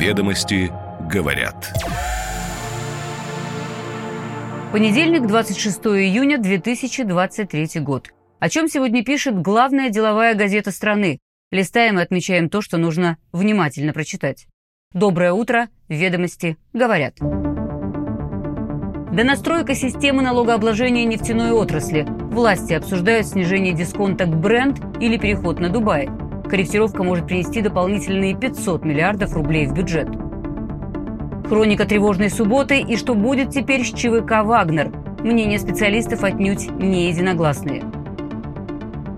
Ведомости говорят. Понедельник, 26 июня 2023 год. О чем сегодня пишет главная деловая газета страны. Листаем и отмечаем то, что нужно внимательно прочитать. Доброе утро. Ведомости говорят. Донастройка системы налогообложения нефтяной отрасли. Власти обсуждают снижение дисконта к Brent или переход на Дубай. Корректировка может принести дополнительные 500 миллиардов рублей в бюджет. Хроника тревожной субботы и что будет теперь с ЧВК «Вагнер». Мнения специалистов отнюдь не единогласные.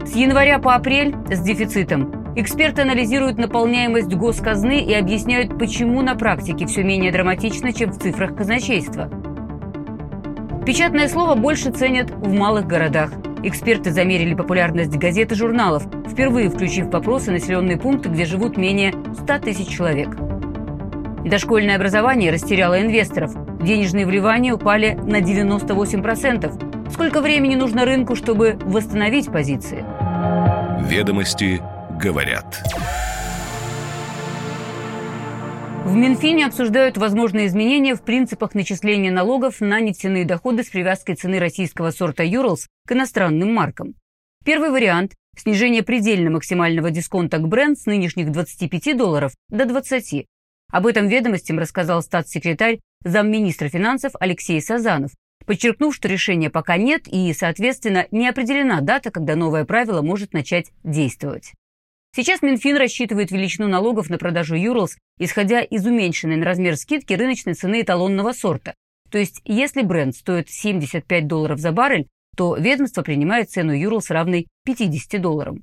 С января по апрель с дефицитом. Эксперты анализируют наполняемость госказны и объясняют, почему на практике все менее драматично, чем в цифрах казначейства. Печатное слово больше ценят в малых городах. Эксперты замерили популярность газет и журналов, впервые включив в опросы населенные пункты, где живут менее 100 тысяч человек. Дошкольное образование растеряло инвесторов. Денежные вливания упали на 98%. Сколько времени нужно рынку, чтобы восстановить позиции? Ведомости говорят. В Минфине обсуждают возможные изменения в принципах начисления налогов на нефтяные доходы с привязкой цены российского сорта «Urals» к иностранным маркам. Первый вариант – снижение предельно-максимального дисконта к Brent с нынешних $25 до 20. Об этом «Ведомостям» рассказал статс-секретарь замминистра финансов Алексей Сазанов, подчеркнув, что решения пока нет и, соответственно, не определена дата, когда новое правило может начать действовать. Сейчас Минфин рассчитывает величину налогов на продажу «Urals», исходя из уменьшенной на размер скидки рыночной цены эталонного сорта. То есть, если бренд стоит $75 за баррель, то ведомство принимает цену «Urals», равной $50.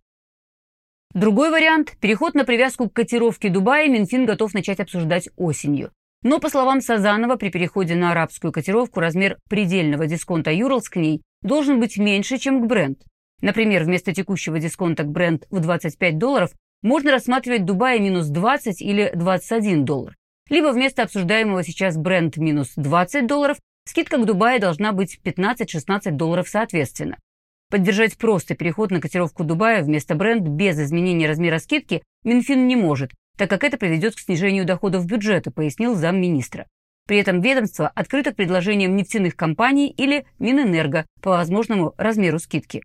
Другой вариант – переход на привязку к котировке Дубая Минфин готов начать обсуждать осенью. Но, по словам Сазанова, при переходе на арабскую котировку размер предельного дисконта «Urals» к ней должен быть меньше, чем к бренд. Например, вместо текущего дисконта к Brent в $25 можно рассматривать Дубай минус 20 или $21. Либо вместо обсуждаемого сейчас Brent минус $20 скидка к Дубаю должна быть $15-16 соответственно. Поддержать просто переход на котировку Дубая вместо Brent без изменения размера скидки Минфин не может, так как это приведет к снижению доходов бюджета, пояснил замминистра. При этом ведомство открыто к предложениям нефтяных компаний или Минэнерго по возможному размеру скидки.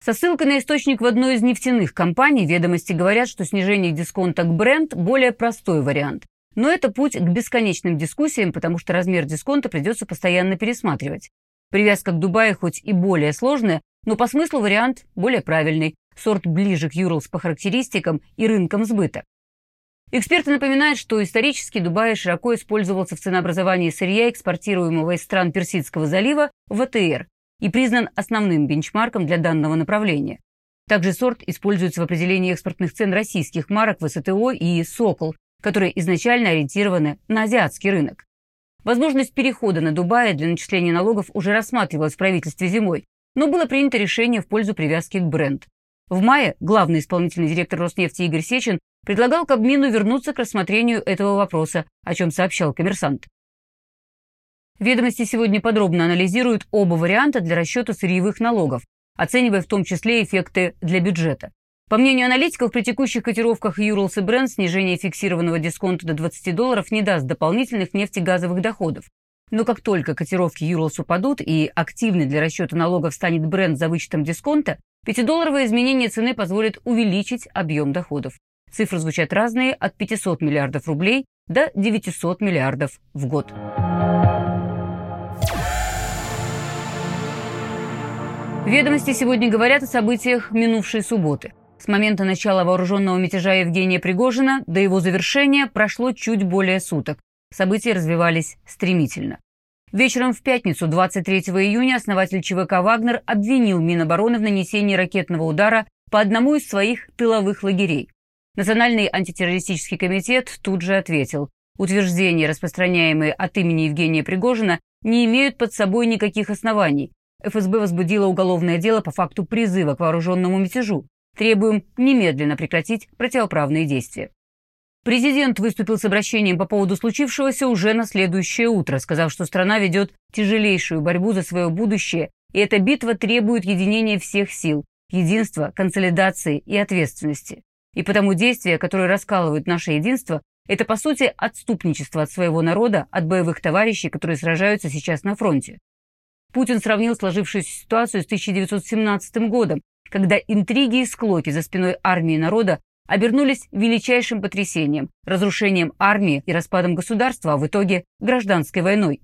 Со ссылкой на источник в одной из нефтяных компаний «Ведомости» говорят, что снижение дисконта к Brent – более простой вариант. Но это путь к бесконечным дискуссиям, потому что размер дисконта придется постоянно пересматривать. Привязка к Дубаю хоть и более сложная, но по смыслу вариант более правильный. Сорт ближе к «Urals» по характеристикам и рынкам сбыта. Эксперты напоминают, что исторически Дубай широко использовался в ценообразовании сырья, экспортируемого из стран Персидского залива, в ВТР, и признан основным бенчмарком для данного направления. Также сорт используется в определении экспортных цен российских марок ВСТО и «Сокол», которые изначально ориентированы на азиатский рынок. Возможность перехода на Дубай для начисления налогов уже рассматривалась в правительстве зимой, но было принято решение в пользу привязки к Brent. В мае главный исполнительный директор Роснефти Игорь Сечин предлагал Кабмину вернуться к рассмотрению этого вопроса, о чем сообщал «Коммерсант». «Ведомости» сегодня подробно анализируют оба варианта для расчета сырьевых налогов, оценивая в том числе эффекты для бюджета. По мнению аналитиков, при текущих котировках «Urals» и «Brent» снижение фиксированного дисконта до $20 не даст дополнительных нефтегазовых доходов. Но как только котировки «Urals» упадут и активной для расчета налогов станет «Brent» за вычетом дисконта, $5 изменение цены позволит увеличить объем доходов. Цифры звучат разные – от 500 миллиардов рублей до 900 миллиардов в год. «Ведомости» сегодня говорят о событиях минувшей субботы. С момента начала вооруженного мятежа Евгения Пригожина до его завершения прошло чуть более суток. События развивались стремительно. Вечером в пятницу, 23 июня, основатель ЧВК «Вагнер» обвинил Минобороны в нанесении ракетного удара по одному из своих тыловых лагерей. Национальный антитеррористический комитет тут же ответил: утверждения, распространяемые от имени Евгения Пригожина, не имеют под собой никаких оснований. ФСБ возбудила уголовное дело по факту призыва к вооруженному мятежу. Требуем немедленно прекратить противоправные действия. Президент выступил с обращением по поводу случившегося уже на следующее утро, сказав, что страна ведет тяжелейшую борьбу за свое будущее, и эта битва требует единения всех сил, единства, консолидации и ответственности. И потому действия, которые раскалывают наше единство, Это, по сути, отступничество от своего народа, от боевых товарищей, которые сражаются сейчас на фронте. Путин сравнил сложившуюся ситуацию с 1917 годом, когда интриги и склоки за спиной армии народа обернулись величайшим потрясением, разрушением армии и распадом государства, а в итоге гражданской войной.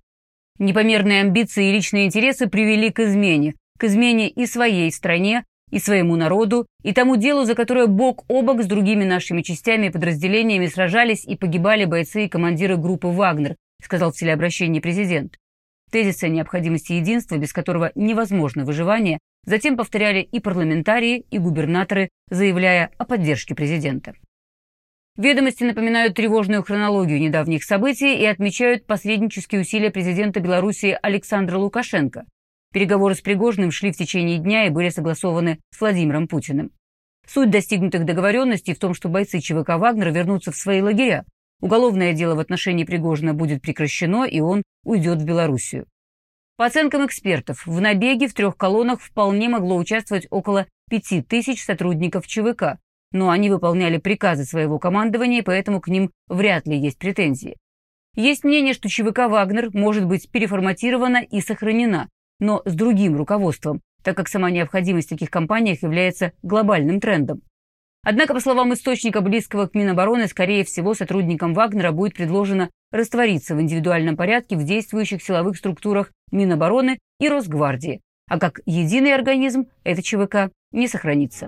Непомерные амбиции и личные интересы привели к измене и своей стране, и своему народу, и тому делу, за которое бок о бок с другими нашими частями и подразделениями сражались и погибали бойцы и командиры группы «Вагнер», сказал в телеобращении президент. Тезис о необходимости единства, без которого невозможно выживание, затем повторяли и парламентарии, и губернаторы, заявляя о поддержке президента. Ведомости напоминают тревожную хронологию недавних событий и отмечают посреднические усилия президента Белоруссии Александра Лукашенко. Переговоры с Пригожиным шли в течение дня и были согласованы с Владимиром Путиным. Суть достигнутых договоренностей в том, что бойцы ЧВК «Вагнер» вернутся в свои лагеря. Уголовное дело в отношении Пригожина будет прекращено, и он уйдет в Белоруссию. По оценкам экспертов, в набеге в 3 колоннах вполне могло участвовать около 5000 сотрудников ЧВК, но они выполняли приказы своего командования, поэтому к ним вряд ли есть претензии. Есть мнение, что ЧВК «Вагнер» может быть переформатирована и сохранена, но с другим руководством, так как сама необходимость в таких компаниях является глобальным трендом. Однако, по словам источника, близкого к Минобороны, скорее всего, сотрудникам «Вагнера» будет предложено раствориться в индивидуальном порядке в действующих силовых структурах Минобороны и Росгвардии. А как единый организм эта ЧВК не сохранится.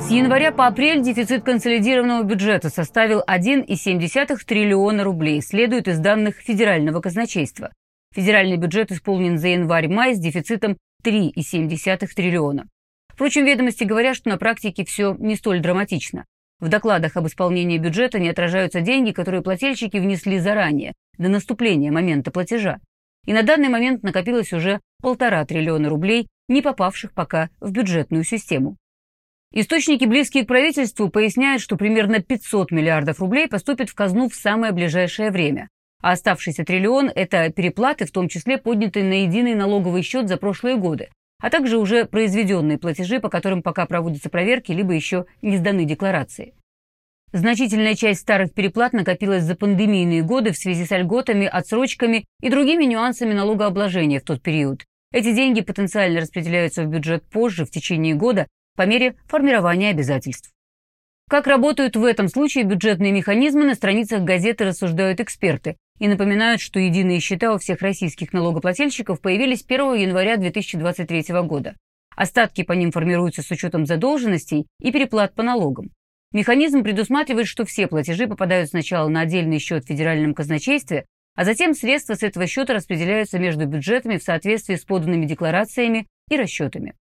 С января по апрель дефицит консолидированного бюджета составил 1,7 триллиона рублей, следует из данных Федерального казначейства. Федеральный бюджет исполнен за январь-май с дефицитом 3,7 триллиона. Впрочем, ведомости говорят, что на практике все не столь драматично. В докладах об исполнении бюджета не отражаются деньги, которые плательщики внесли заранее, до наступления момента платежа. И на данный момент накопилось уже 1,5 триллиона рублей, не попавших пока в бюджетную систему. Источники, близкие к правительству, поясняют, что примерно 500 миллиардов рублей поступит в казну в самое ближайшее время. А оставшийся триллион – это переплаты, в том числе поднятые на единый налоговый счет за прошлые годы, а также уже произведенные платежи, по которым пока проводятся проверки, либо еще не сданы декларации. Значительная часть старых переплат накопилась за пандемийные годы в связи с льготами, отсрочками и другими нюансами налогообложения в тот период. Эти деньги потенциально распределяются в бюджет позже, в течение года, по мере формирования обязательств. Как работают в этом случае бюджетные механизмы, на страницах газеты рассуждают эксперты и напоминают, что единые счета у всех российских налогоплательщиков появились 1 января 2023 года. Остатки по ним формируются с учетом задолженностей и переплат по налогам. Механизм предусматривает, что все платежи попадают сначала на отдельный счет в Федеральном казначействе, а затем средства с этого счета распределяются между бюджетами в соответствии с поданными декларациями и расчетами.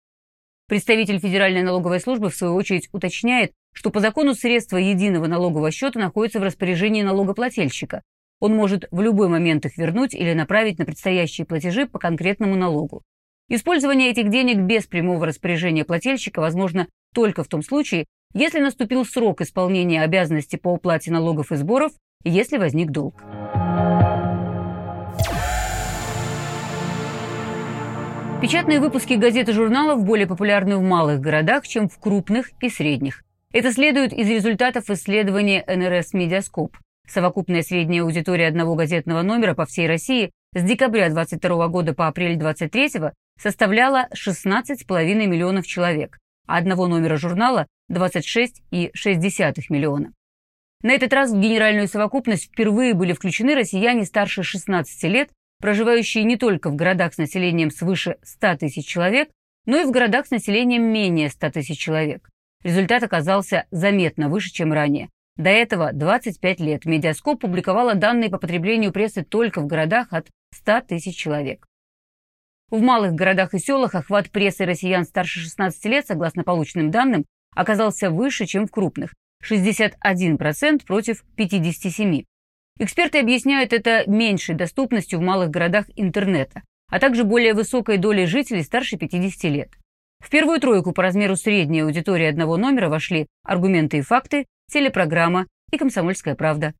Представитель Федеральной налоговой службы, в свою очередь, уточняет, что по закону средства единого налогового счета находятся в распоряжении налогоплательщика. Он может в любой момент их вернуть или направить на предстоящие платежи по конкретному налогу. Использование этих денег без прямого распоряжения плательщика возможно только в том случае, если наступил срок исполнения обязанности по уплате налогов и сборов, и если возник долг. Печатные выпуски газет и журналов более популярны в малых городах, чем в крупных и средних. Это следует из результатов исследования НРС «Медиаскоп». Совокупная средняя аудитория одного газетного номера по всей России с декабря 2022 года по апрель 2023 составляла 16,5 миллионов человек, а одного номера журнала – 26,6 миллиона. На этот раз в генеральную совокупность впервые были включены россияне старше 16 лет, проживающие не только в городах с населением свыше 100 тысяч человек, но и в городах с населением менее 100 тысяч человек. Результат оказался заметно выше, чем ранее. До этого 25 лет «Медиаскоп» публиковала данные по потреблению прессы только в городах от 100 тысяч человек. В малых городах и селах охват прессы россиян старше 16 лет, согласно полученным данным, оказался выше, чем в крупных – 61% против 57%. Эксперты объясняют это меньшей доступностью в малых городах интернета, а также более высокой долей жителей старше 50 лет. В первую тройку по размеру средней аудитории одного номера вошли «Аргументы и факты», «Телепрограмма» и «Комсомольская правда».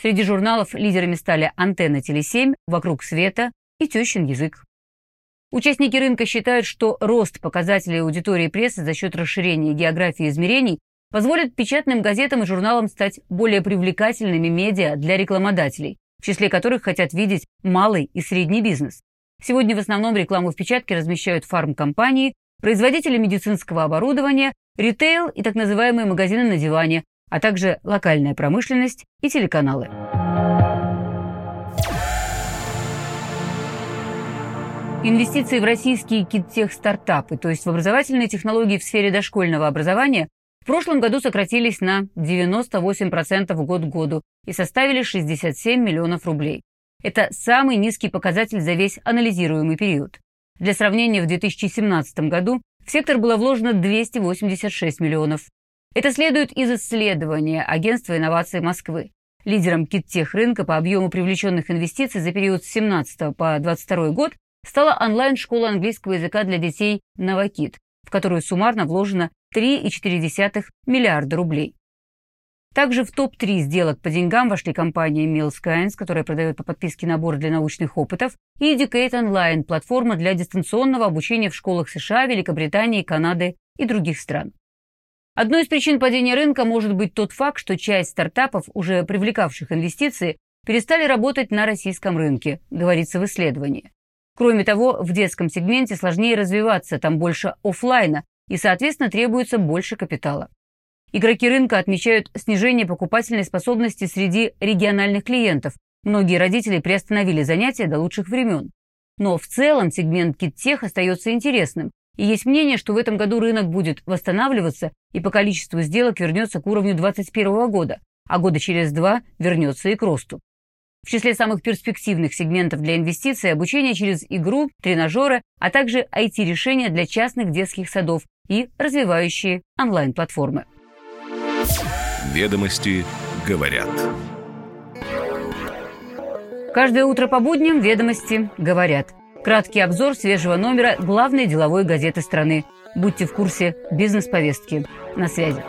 Среди журналов лидерами стали «Антенна Телесемь», «Вокруг света» и «Тещин язык». Участники рынка считают, что рост показателей аудитории прессы за счет расширения географии измерений позволит печатным газетам и журналам стать более привлекательными медиа для рекламодателей, в числе которых хотят видеть малый и средний бизнес. Сегодня в основном рекламу в печатке размещают фармкомпании, производители медицинского оборудования, ритейл и так называемые магазины на диване, а также локальная промышленность и телеканалы. Инвестиции в российские кидтех-стартапы, то есть в образовательные технологии в сфере дошкольного образования, в прошлом году сократились на 98% год к году и составили 67 миллионов рублей. Это самый низкий показатель за весь анализируемый период. Для сравнения, в 2017 году в сектор было вложено 286 миллионов. Это следует из исследования Агентства инноваций Москвы. Лидером кидтех рынка по объему привлеченных инвестиций за период с 2017 по 2022 год стала онлайн-школа английского языка для детей Novakid, в которую суммарно вложено 3,4 миллиарда рублей. Также в топ-3 сделок по деньгам вошли компания Milskines, которая продает по подписке набор для научных опытов, и Educate Online – платформа для дистанционного обучения в школах США, Великобритании, Канады и других стран. Одной из причин падения рынка может быть тот факт, что часть стартапов, уже привлекавших инвестиции, перестали работать на российском рынке, говорится в исследовании. Кроме того, в детском сегменте сложнее развиваться, там больше офлайна, и, соответственно, требуется больше капитала. Игроки рынка отмечают снижение покупательной способности среди региональных клиентов. Многие родители приостановили занятия до лучших времен. Но в целом сегмент кидтех остается интересным. И есть мнение, что в этом году рынок будет восстанавливаться и по количеству сделок вернется к уровню 2021 года, а года через 2 вернется и к росту. В числе самых перспективных сегментов для инвестиций – обучение через игру, тренажеры, а также IT-решения для частных детских садов и развивающие онлайн-платформы. Ведомости говорят. Каждое утро по будням «Ведомости говорят». Краткий обзор свежего номера главной деловой газеты страны. Будьте в курсе бизнес-повестки. На связи.